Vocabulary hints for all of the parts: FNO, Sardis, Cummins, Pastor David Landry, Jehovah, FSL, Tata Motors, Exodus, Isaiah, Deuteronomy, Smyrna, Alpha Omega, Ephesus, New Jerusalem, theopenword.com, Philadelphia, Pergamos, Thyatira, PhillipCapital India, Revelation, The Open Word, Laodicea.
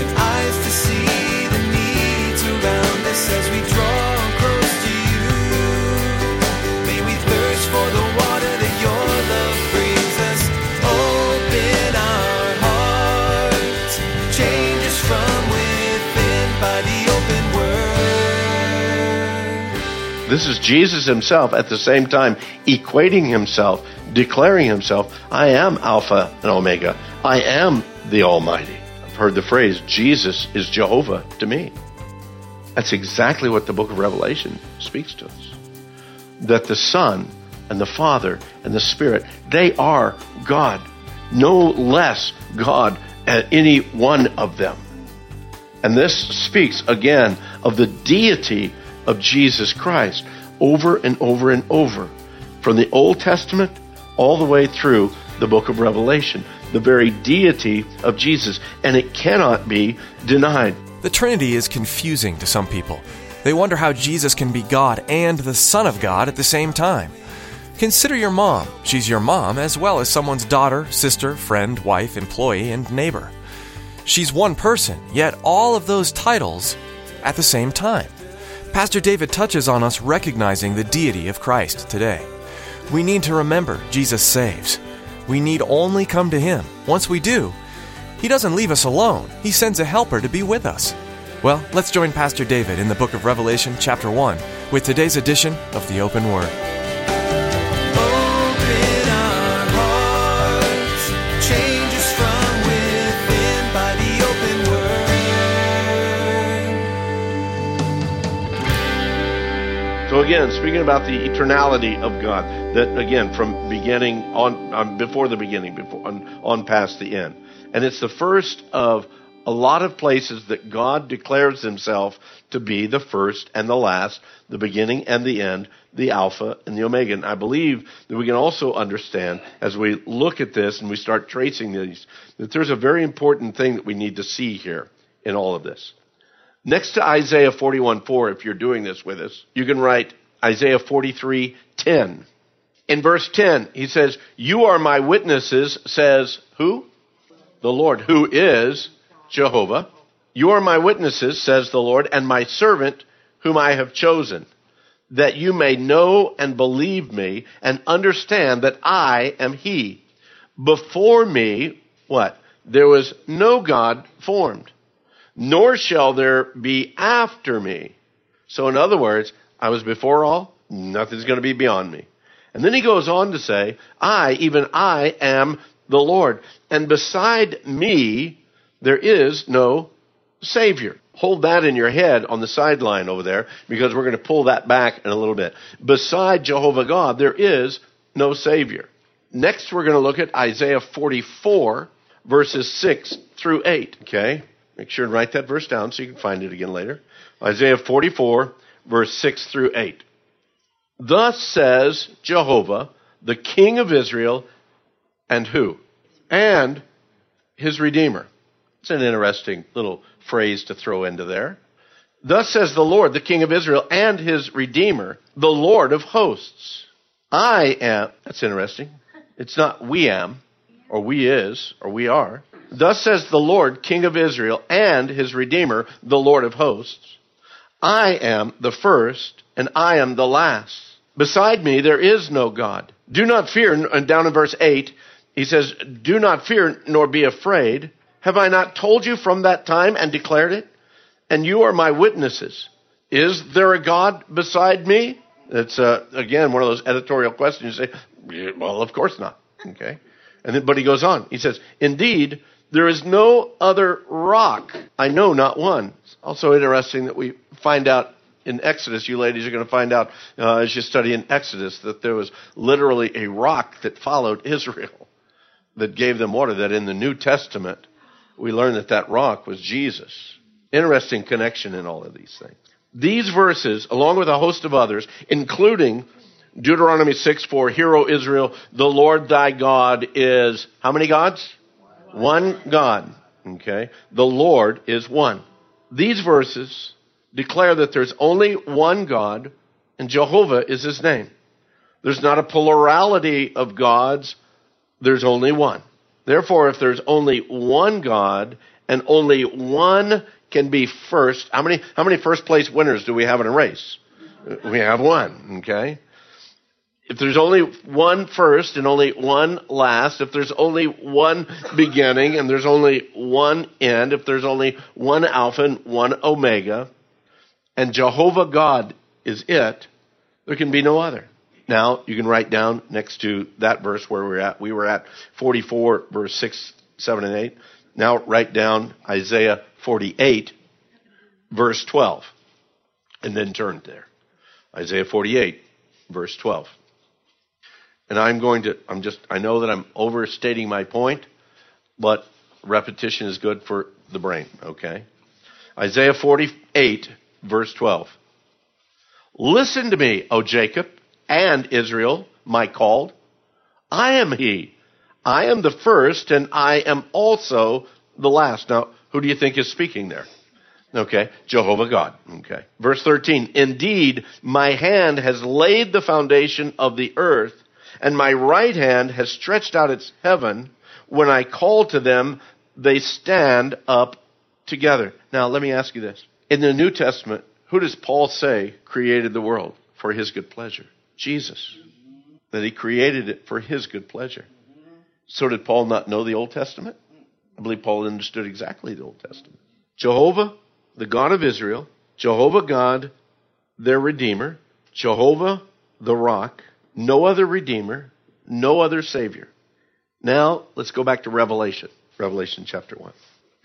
and eyes to see the needs around us as we draw close to you. May we thirst for the water that your love brings us. Open our hearts, change us from within by the open word. This is Jesus himself at the same time equating himself, declaring himself, I am Alpha and Omega. I am the Almighty. I've heard the phrase, Jesus is Jehovah to me. That's exactly what the book of Revelation speaks to us. That the Son and the Father and the Spirit, they are God. No less God at any one of them. And this speaks again of the deity of Jesus Christ over and over and over. From the Old Testament all the way through the book of Revelation. The very deity of Jesus. And it cannot be denied. The Trinity is confusing to some people. They wonder how Jesus can be God and the Son of God at the same time. Consider your mom. She's your mom as well as someone's daughter, sister, friend, wife, employee, and neighbor. She's one person, yet all of those titles at the same time. Pastor David touches on us recognizing the deity of Christ today. We need to remember Jesus saves. We need only come to him. Once we do, he doesn't leave us alone. He sends a helper to be with us. Well, let's join Pastor David in the book of Revelation, chapter 1, with today's edition of The Open Word. Open our hearts, change us from within by the open word. So again, speaking about the eternality of God, that again, from beginning on before the beginning, before on past the end. And it's the first of a lot of places that God declares himself to be the first and the last, the beginning and the end, the Alpha and the Omega. And I believe that we can also understand as we look at this and we start tracing these, that there's a very important thing that we need to see here in all of this. Next to Isaiah 41:4, if you're doing this with us, you can write Isaiah 43:10. In verse 10, he says, "You are my witnesses," says who? The Lord, who is Jehovah. "You are my witnesses," says the Lord, "and my servant, whom I have chosen, that you may know and believe me and understand that I am he. Before me," what? "There was no God formed, nor shall there be after me." So in other words, I was before all, nothing's going to be beyond me. And then he goes on to say, "I, even I, am the Lord, and beside me there is no Savior." Hold that in your head on the sideline over there, because we're going to pull that back in a little bit. Beside Jehovah God, there is no Savior. Next, we're going to look at Isaiah 44, verses 6 through 8, okay? Make sure and write that verse down so you can find it again later. Isaiah 44, verse 6 through 8. "Thus says Jehovah, the King of Israel," and who? "And his Redeemer." It's an interesting little phrase to throw into there. "Thus says the Lord, the King of Israel, and his Redeemer, the Lord of hosts. I am," that's interesting. It's not "we am," or "we is," or "we are." "Thus says the Lord, King of Israel, and his Redeemer, the Lord of hosts. I am the first, and I am the last. Beside me there is no God. Do not fear," and down in verse 8, he says, "Do not fear nor be afraid. Have I not told you from that time and declared it? And you are my witnesses. Is there a God beside me?" That's, again, one of those editorial questions. You say, well, of course not. Okay. And then, but he goes on. He says, "Indeed, there is no other rock. I know not one." It's also interesting that we find out in Exodus, you ladies are going to find out as you study in Exodus, that there was literally a rock that followed Israel, that gave them water, that in the New Testament, we learn that that rock was Jesus. Interesting connection in all of these things. These verses, along with a host of others, including Deuteronomy 6:4, "Hear, O Israel, the Lord thy God is," how many gods? One God. Okay. The Lord is one. These verses declare that there's only one God, and Jehovah is his name. There's not a plurality of gods. There's only one. Therefore, if there's only one God and only one can be first, how many first place winners do we have in a race? We have one, okay? If there's only one first and only one last, if there's only one beginning and there's only one end, if there's only one Alpha and one Omega, and Jehovah God is it, there can be no other. Now, you can write down next to that verse where we're at. We were at 44, verse 6, 7, and 8. Now, write down Isaiah 48, verse 12, and then turn there. Isaiah 48, verse 12. And I know that I'm overstating my point, but repetition is good for the brain, okay? Isaiah 48, verse 12. Listen to me, O Jacob and Israel, my called. I am he. I am the first, and I am also the last. Now, who do you think is speaking there? Okay, Jehovah God. Okay. Verse 13, indeed, my hand has laid the foundation of the earth, and my right hand has stretched out its heaven. When I call to them, they stand up together. Now, let me ask you this. In the New Testament, who does Paul say created the world for his good pleasure? Jesus. That he created it for his good pleasure. So did Paul not know the Old Testament? I believe Paul understood exactly the Old Testament. Jehovah, the God of Israel, Jehovah God, their Redeemer, Jehovah, the Rock, no other Redeemer, no other Savior. Now, let's go back to Revelation, Revelation chapter 1.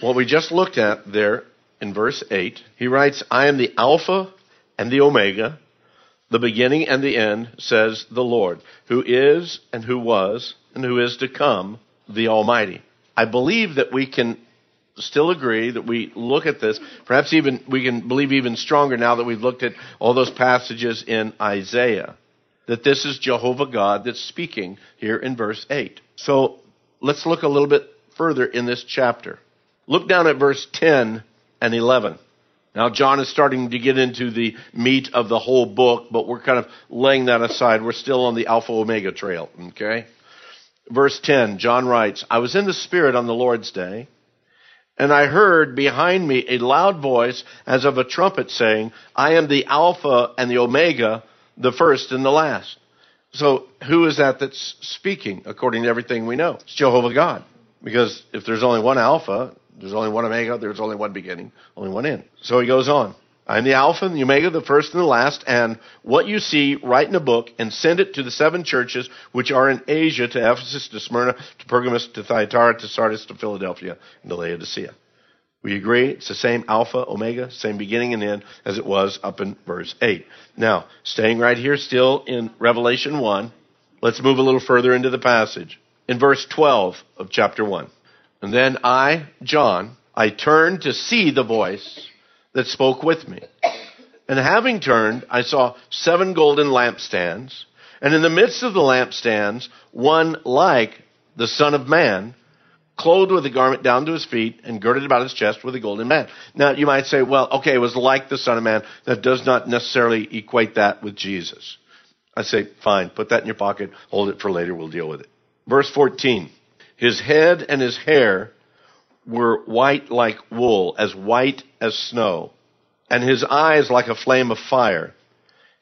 What we just looked at there in verse 8, he writes, I am the Alpha and the Omega, the beginning and the end, says the Lord, who is and who was and who is to come, the Almighty. I believe that we can still agree that we look at this, perhaps even we can believe even stronger now that we've looked at all those passages in Isaiah, that this is Jehovah God that's speaking here in verse 8. So let's look a little bit further in this chapter. Look down at verse 10 and 11. Now, John is starting to get into the meat of the whole book, but we're kind of laying that aside. We're still on the Alpha Omega trail, okay? Verse 10, John writes, I was in the Spirit on the Lord's day, and I heard behind me a loud voice as of a trumpet saying, I am the Alpha and the Omega, the first and the last. So who is that that's speaking according to everything we know? It's Jehovah God. Because if there's only one Alpha, there's only one Omega, there's only one beginning, only one end. So he goes on. I am the Alpha and the Omega, the first and the last, and what you see, write in a book and send it to the 7 churches which are in Asia, to Ephesus, to Smyrna, to Pergamos, to Thyatira, to Sardis, to Philadelphia, and to Laodicea. We agree it's the same Alpha, Omega, same beginning and end as it was up in verse 8. Now, staying right here still in Revelation 1, let's move a little further into the passage. In verse 12 of chapter 1, and then I, John, I turned to see the voice that spoke with me. And having turned, I saw 7 golden lampstands, and in the midst of the lampstands, one like the Son of Man, clothed with a garment down to his feet and girded about his chest with a golden band. Now, you might say, well, okay, it was like the Son of Man. That does not necessarily equate that with Jesus. I say, fine, put that in your pocket, hold it for later, we'll deal with it. Verse 14, his head and his hair were white like wool, as white as snow, and his eyes like a flame of fire.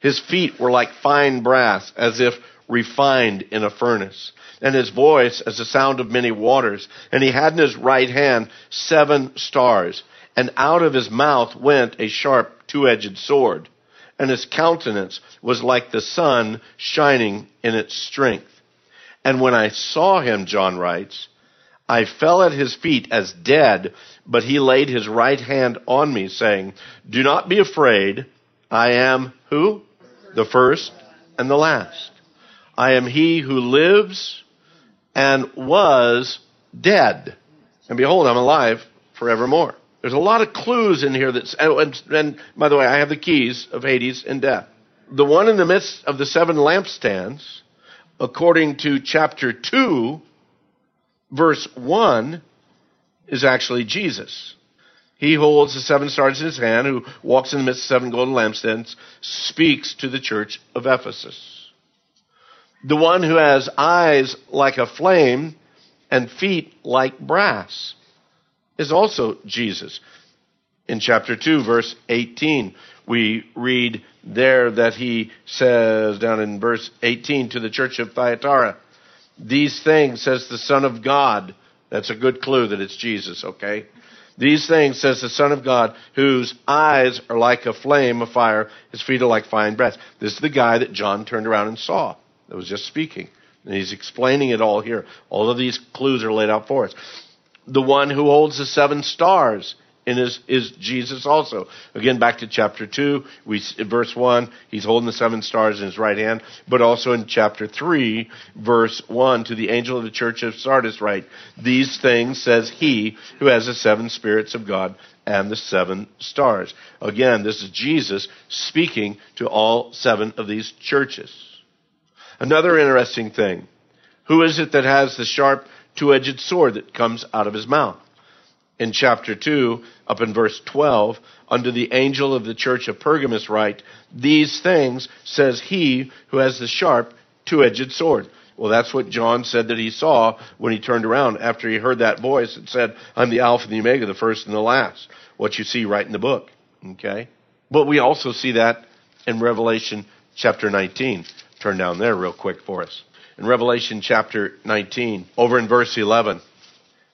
His feet were like fine brass, as if refined in a furnace, and his voice as the sound of many waters. And he had in his right hand 7 stars, and out of his mouth went a sharp 2-edged sword, and his countenance was like the sun shining in its strength. And when I saw him, John writes, I fell at his feet as dead, but he laid his right hand on me, saying, do not be afraid, I am who? The first and the last. I am he who lives and was dead. And behold, I'm alive forevermore. There's a lot of clues in here. And by the way, I have the keys of Hades and death. The one in the midst of the 7 lampstands, according to chapter 2, verse 1, is actually Jesus. He holds the seven stars in his hand, who walks in the midst of seven golden lampstands, speaks to the church of Ephesus. The one who has eyes like a flame and feet like brass is also Jesus. In chapter 2, verse 18, we read there that he says, down in verse 18, to the church of Thyatira, "These things says the Son of God." That's a good clue that it's Jesus, okay? "These things says the Son of God, whose eyes are like a flame of fire, his feet are like fine brass." This is the guy that John turned around and saw that was just speaking. And he's explaining it all here. All of these clues are laid out for us. The one who holds the seven stars and is Jesus also. Again, back to chapter 2, verse 1, he's holding the seven stars in his right hand, but also in chapter 3, verse 1, to the angel of the church of Sardis write, "These things says he who has the seven spirits of God and the seven stars." Again, this is Jesus speaking to all seven of these churches. Another interesting thing, who is it that has the sharp two-edged sword that comes out of his mouth? In chapter 2, up in verse 12, "Unto the angel of the church of Pergamos write, These things says he who has the sharp two-edged sword." Well, that's what John said that he saw when he turned around after he heard that voice that said, "I'm the Alpha and the Omega, the first and the last." What you see right in the book, okay? But we also see that in Revelation chapter 19. Turn down there real quick for us. In Revelation chapter 19, over in verse 11.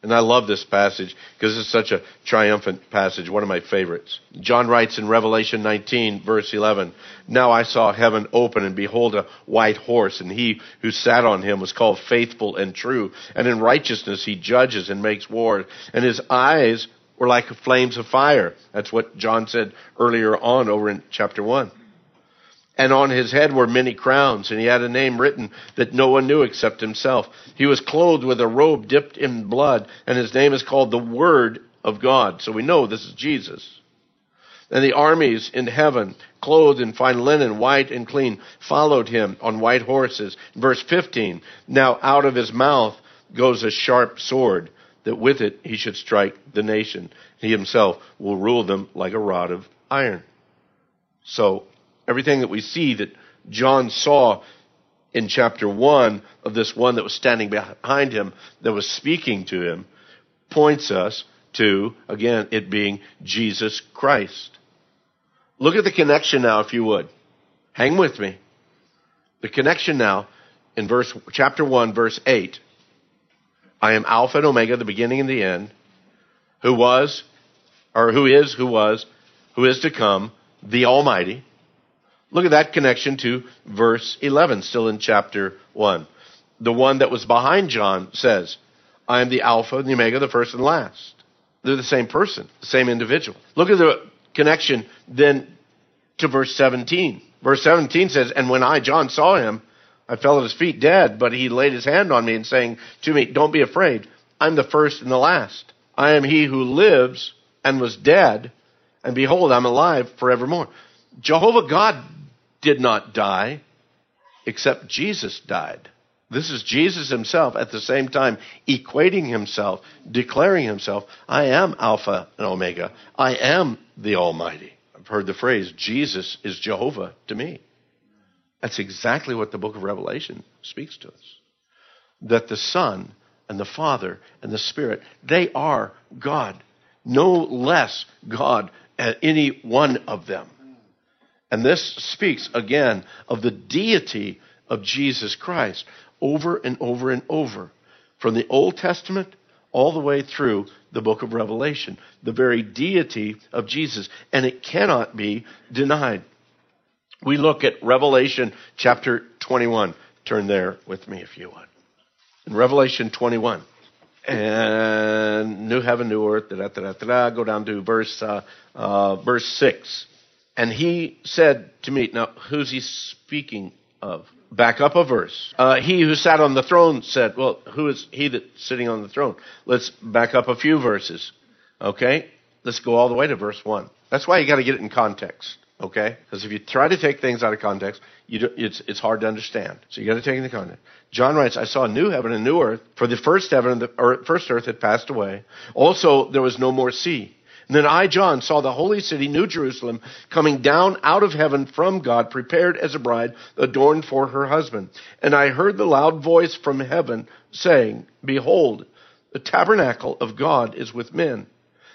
And I love this passage because it's such a triumphant passage, one of my favorites. John writes in Revelation 19, verse 11, "Now I saw heaven open, and behold, a white horse, and he who sat on him was called Faithful and True, and in righteousness he judges and makes war, and his eyes were like flames of fire." That's what John said earlier on over in chapter 1. "And on his head were many crowns, and he had a name written that no one knew except himself. He was clothed with a robe dipped in blood, and his name is called the Word of God." So we know this is Jesus. "And the armies in heaven, clothed in fine linen, white and clean, followed him on white horses." Verse 15, "Now out of his mouth goes a sharp sword, that with it he should strike the nation. He himself will rule them like a rod of iron." So everything that we see that John saw in chapter 1 of this one that was standing behind him, that was speaking to him, points us to, again, it being Jesus Christ. Look at the connection now, if you would. Hang with me. The connection now in chapter 1, verse 8. "I am Alpha and Omega, the beginning and the end, who is to come, the Almighty." Look at that connection to verse 11, still in chapter 1. The one that was behind John says, "I am the Alpha and the Omega, the first and last." They're the same person, the same individual. Look at the connection then to verse 17. Verse 17 says, "And when I, John, saw him, I fell at his feet dead, but he laid his hand on me and saying to me, Don't be afraid. I'm the first and the last. I am he who lives and was dead, and behold, I'm alive forevermore." Jehovah God did not die, except Jesus died. This is Jesus himself at the same time equating himself, declaring himself, "I am Alpha and Omega. I am the Almighty." I've heard the phrase, "Jesus is Jehovah to me." That's exactly what the book of Revelation speaks to us. That the Son and the Father and the Spirit, they are God. No less God at any one of them. And this speaks, again, of the deity of Jesus Christ over and over and over, from the Old Testament all the way through the book of Revelation, the very deity of Jesus, and it cannot be denied. We look at Revelation chapter 21. Turn there with me if you would. In Revelation 21, and new heaven, new earth, go down to verse 6. "And he said to me," now who's he speaking of? Back up a verse. "He who sat on the throne said," well, who is he that's sitting on the throne? Let's back up a few verses, okay? Let's go all the way to verse 1. That's why you got to get it in context. Okay? Because if you try to take things out of context, it's hard to understand. So you got to take it into context. John writes, "I saw a new heaven and a new earth, for the first heaven and the first earth had passed away. Also, there was no more sea. And then I, John, saw the holy city, New Jerusalem, coming down out of heaven from God, prepared as a bride, adorned for her husband. And I heard the loud voice from heaven saying, 'Behold, the tabernacle of God is with men,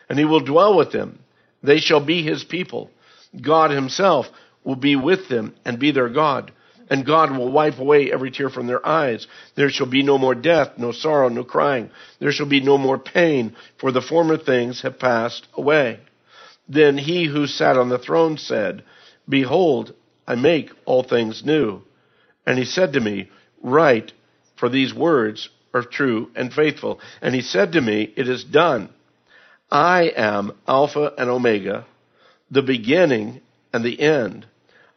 and he will dwell with them. They shall be his people. God himself will be with them and be their God. And God will wipe away every tear from their eyes. There shall be no more death, no sorrow, no crying. There shall be no more pain, for the former things have passed away.' Then he who sat on the throne said, 'Behold, I make all things new.' And he said to me, 'Write, for these words are true and faithful.' And he said to me, 'It is done. I am Alpha and Omega, the beginning and the end.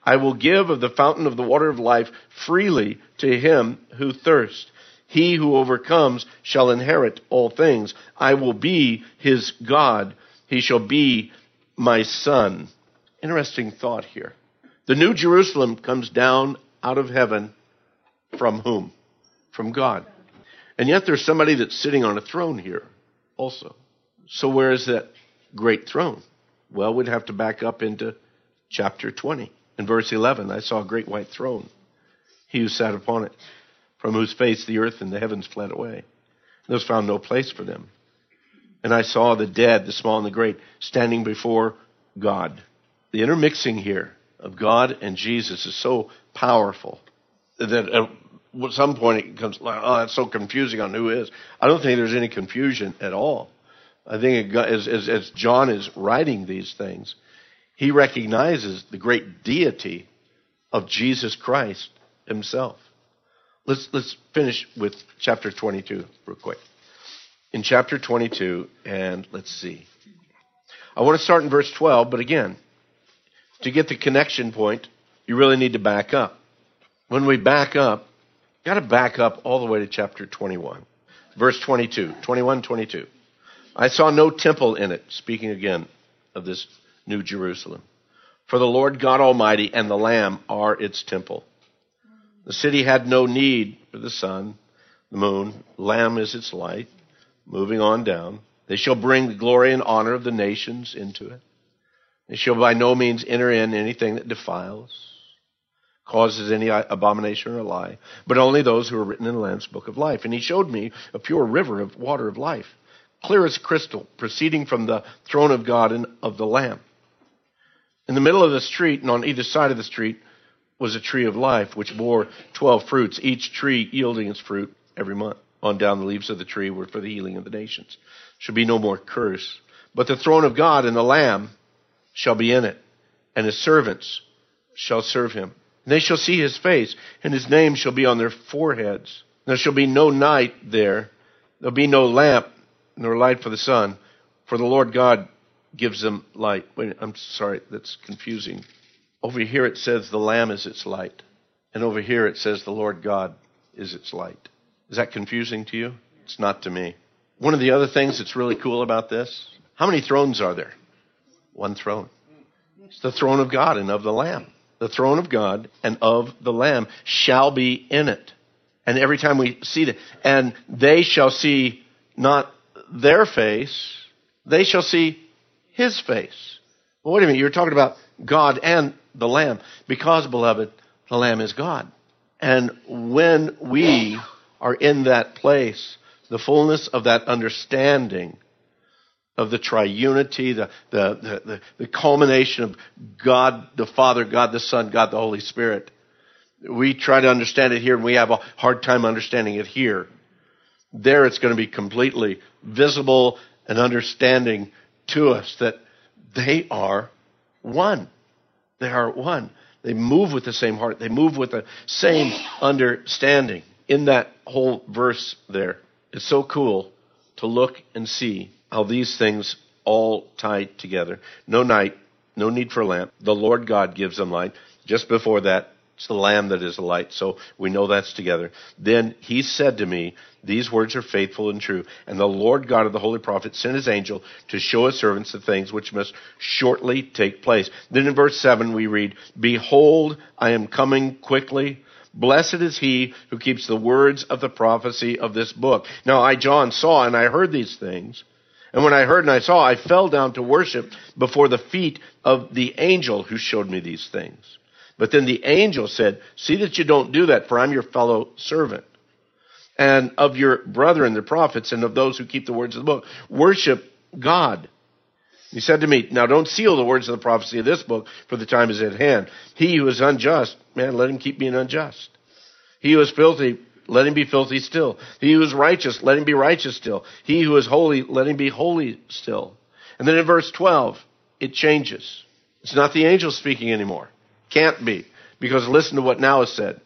I will give of the fountain of the water of life freely to him who thirsts. He who overcomes shall inherit all things. I will be his God. He shall be my son." Interesting thought here. The New Jerusalem comes down out of heaven from whom? From God. And yet there's somebody that's sitting on a throne here also. So where is that great throne? Well, we'd have to back up into chapter 20. In verse 11, "I saw a great white throne, he who sat upon it, from whose face the earth and the heavens fled away. There was found no place for them. And I saw the dead, the small and the great, standing before God." The intermixing here of God and Jesus is so powerful that at some point it becomes, "Oh, that's so confusing on who is." I don't think there's any confusion at all. I think as John is writing these things, he recognizes the great deity of Jesus Christ himself. Let's finish with chapter 22 real quick. In chapter 22, and let's see. I want to start in verse 12, but again, to get the connection point, you really need to back up. When we back up, you've got to back up all the way to chapter 21. Verse 22, 21, 22. "I saw no temple in it," speaking again of this New Jerusalem, "for the Lord God Almighty and the Lamb are its temple. The city had no need for the sun, the moon. The Lamb is its light." Moving on down. "They shall bring the glory and honor of the nations into it. They shall by no means enter in anything that defiles, causes any abomination or lie, but only those who are written in the Lamb's book of life. And he showed me a pure river of water of life, clear as crystal, proceeding from the throne of God and of the Lamb. In the middle of the street and on either side of the street was a tree of life, which bore 12 fruits, each tree yielding its fruit every month. On down the leaves of the tree were for the healing of the nations. Should be no more curse. But the throne of God and the Lamb shall be in it, and his servants shall serve him. And they shall see his face, and his name shall be on their foreheads. There shall be no night there. There'll be no lamp nor light for the sun, for the Lord God gives them light." Wait, I'm sorry, that's confusing. Over here it says the Lamb is its light, and over here it says the Lord God is its light. Is that confusing to you? It's not to me. One of the other things that's really cool about this, how many thrones are there? One throne. It's the throne of God and of the Lamb. The throne of God and of the Lamb shall be in it. And every time we see that, and they shall see not their face, they shall see his face. Well, wait a minute, you're talking about God and the Lamb, because, beloved, the Lamb is God. And when we are in that place, the fullness of that understanding of the triunity, the culmination of God the Father, God the Son, God the Holy Spirit, we try to understand it here, and we have a hard time understanding it here. There it's going to be completely visible and understanding to us that they are one. They are one. They move with the same heart. They move with the same understanding. In that whole verse there, it's so cool to look and see how these things all tie together. No night, no need for a lamp. The Lord God gives them light. Just before that, It's the Lamb that is the light. So we know that's together. Then he said to me, these words are faithful and true. And the Lord God of the holy prophet sent his angel to show his servants the things which must shortly take place. Then in verse 7 we read, behold, I am coming quickly. Blessed is he who keeps the words of the prophecy of this book. Now I, John, saw and I heard these things. And when I heard and I saw, I fell down to worship before the feet of the angel who showed me these things. But then the angel said, see that you don't do that, for I'm your fellow servant, and of your brethren, the prophets, and of those who keep the words of the book. Worship God. He said to me, now don't seal the words of the prophecy of this book, for the time is at hand. He who is unjust, man, let him keep being unjust. He who is filthy, let him be filthy still. He who is righteous, let him be righteous still. He who is holy, let him be holy still. And then in verse 12, it changes. It's not the angel speaking anymore. Can't be, because listen to what now is said.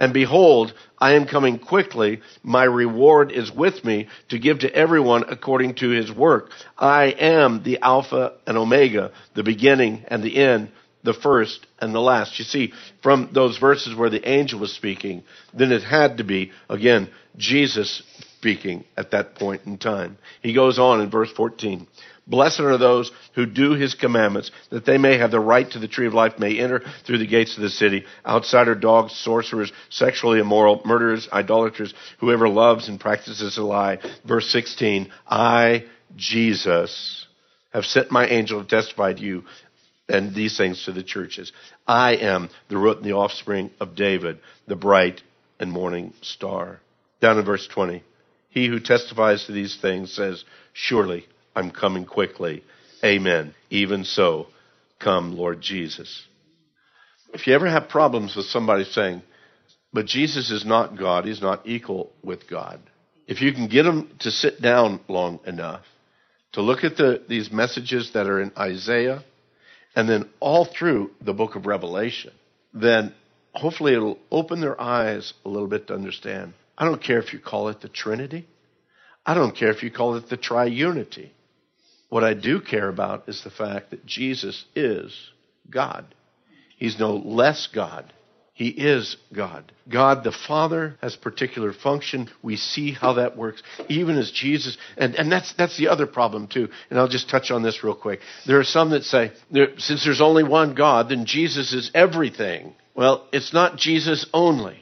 And behold, I am coming quickly. My reward is with me to give to everyone according to his work. I am the Alpha and Omega, the beginning and the end, the first and the last. You see, from those verses where the angel was speaking, then it had to be, again, Jesus speaking at that point in time. He goes on in verse 14. Blessed are those who do his commandments, that they may have the right to the tree of life, may enter through the gates of the city. Outsider dogs, sorcerers, sexually immoral, murderers, idolaters, whoever loves and practices a lie. Verse 16, I, Jesus, have sent my angel to testify to you and these things to the churches. I am the root and the offspring of David, the bright and morning star. Down in verse 20, he who testifies to these things says, surely I'm coming quickly. Amen. Even so, come, Lord Jesus. If you ever have problems with somebody saying, but Jesus is not God, he's not equal with God, if you can get them to sit down long enough to look at these messages that are in Isaiah and then all through the book of Revelation, then hopefully it'll open their eyes a little bit to understand. I don't care if you call it the Trinity. I don't care if you call it the triunity. What I do care about is the fact that Jesus is God. He's no less God. He is God. God the Father has particular function. We see how that works, even as Jesus. And that's the other problem, too. And I'll just touch on this real quick. There are some that say, since there's only one God, then Jesus is everything. Well, it's not Jesus only.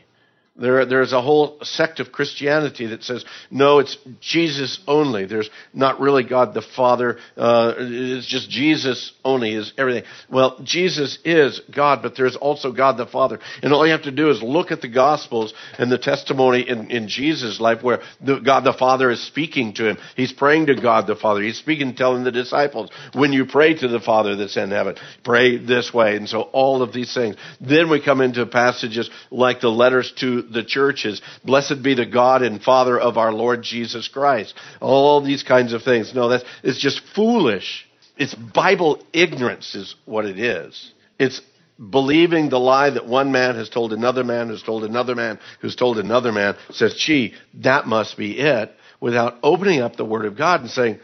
There's a whole sect of Christianity that says, no, it's Jesus only. There's not really God the Father. It's just Jesus only is everything. Well, Jesus is God, but there's also God the Father. And all you have to do is look at the Gospels and the testimony in Jesus' life where God the Father is speaking to him. He's praying to God the Father. He's speaking, telling the disciples, when you pray to the Father that's in heaven, pray this way. And so all of these things. Then we come into passages like the letters to the churches. Blessed be the God and Father of our Lord Jesus Christ. All these kinds of things. No, it's just foolish. It's Bible ignorance is what it is. It's believing the lie that one man has told another man, who's told another man, who's told another man, says, gee, that must be it, without opening up the Word of God and saying,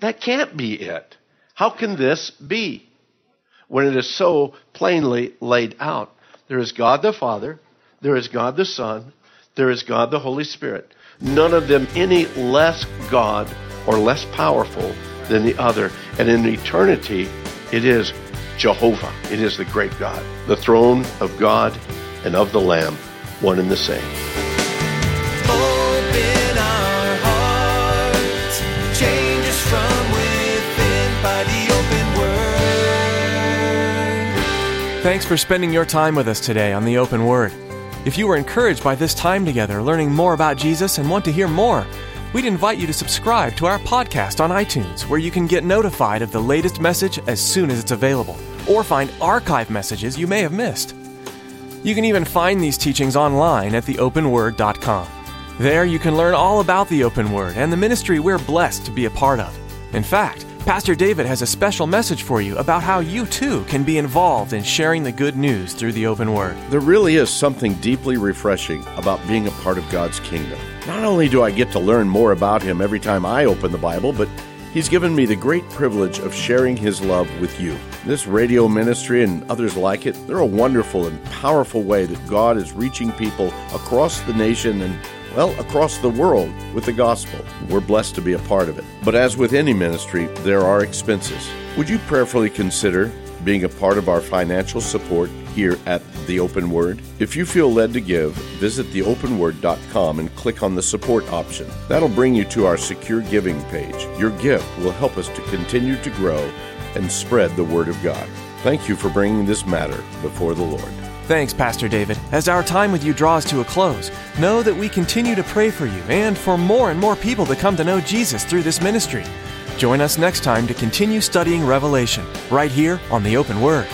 that can't be it. How can this be? When it is so plainly laid out. There is God the Father, there is God the Son, there is God the Holy Spirit. None of them any less God or less powerful than the other. And in eternity, it is Jehovah. It is the great God, the throne of God and of the Lamb, one and the same. Open our hearts, change us from within by the open word. Thanks for spending your time with us today on The Open Word. If you were encouraged by this time together, learning more about Jesus and want to hear more, we'd invite you to subscribe to our podcast on iTunes, where you can get notified of the latest message as soon as it's available, or find archive messages you may have missed. You can even find these teachings online at theopenword.com. There you can learn all about The Open Word and the ministry we're blessed to be a part of. In fact, Pastor David has a special message for you about how you too can be involved in sharing the good news through The Open Word. There really is something deeply refreshing about being a part of God's kingdom. Not only do I get to learn more about Him every time I open the Bible, but He's given me the great privilege of sharing his love with you. This radio ministry and others like it, they're a wonderful and powerful way that God is reaching people across the nation and, well, across the world with the gospel. We're blessed to be a part of it. But as with any ministry, there are expenses. Would you prayerfully consider being a part of our financial support here at The Open Word? If you feel led to give, visit theopenword.com and click on the support option. That'll bring you to our secure giving page. Your gift will help us to continue to grow and spread the Word of God. Thank you for bringing this matter before the Lord. Thanks, Pastor David. As our time with you draws to a close, know that we continue to pray for you and for more and more people to come to know Jesus through this ministry. Join us next time to continue studying Revelation, right here on The Open Word.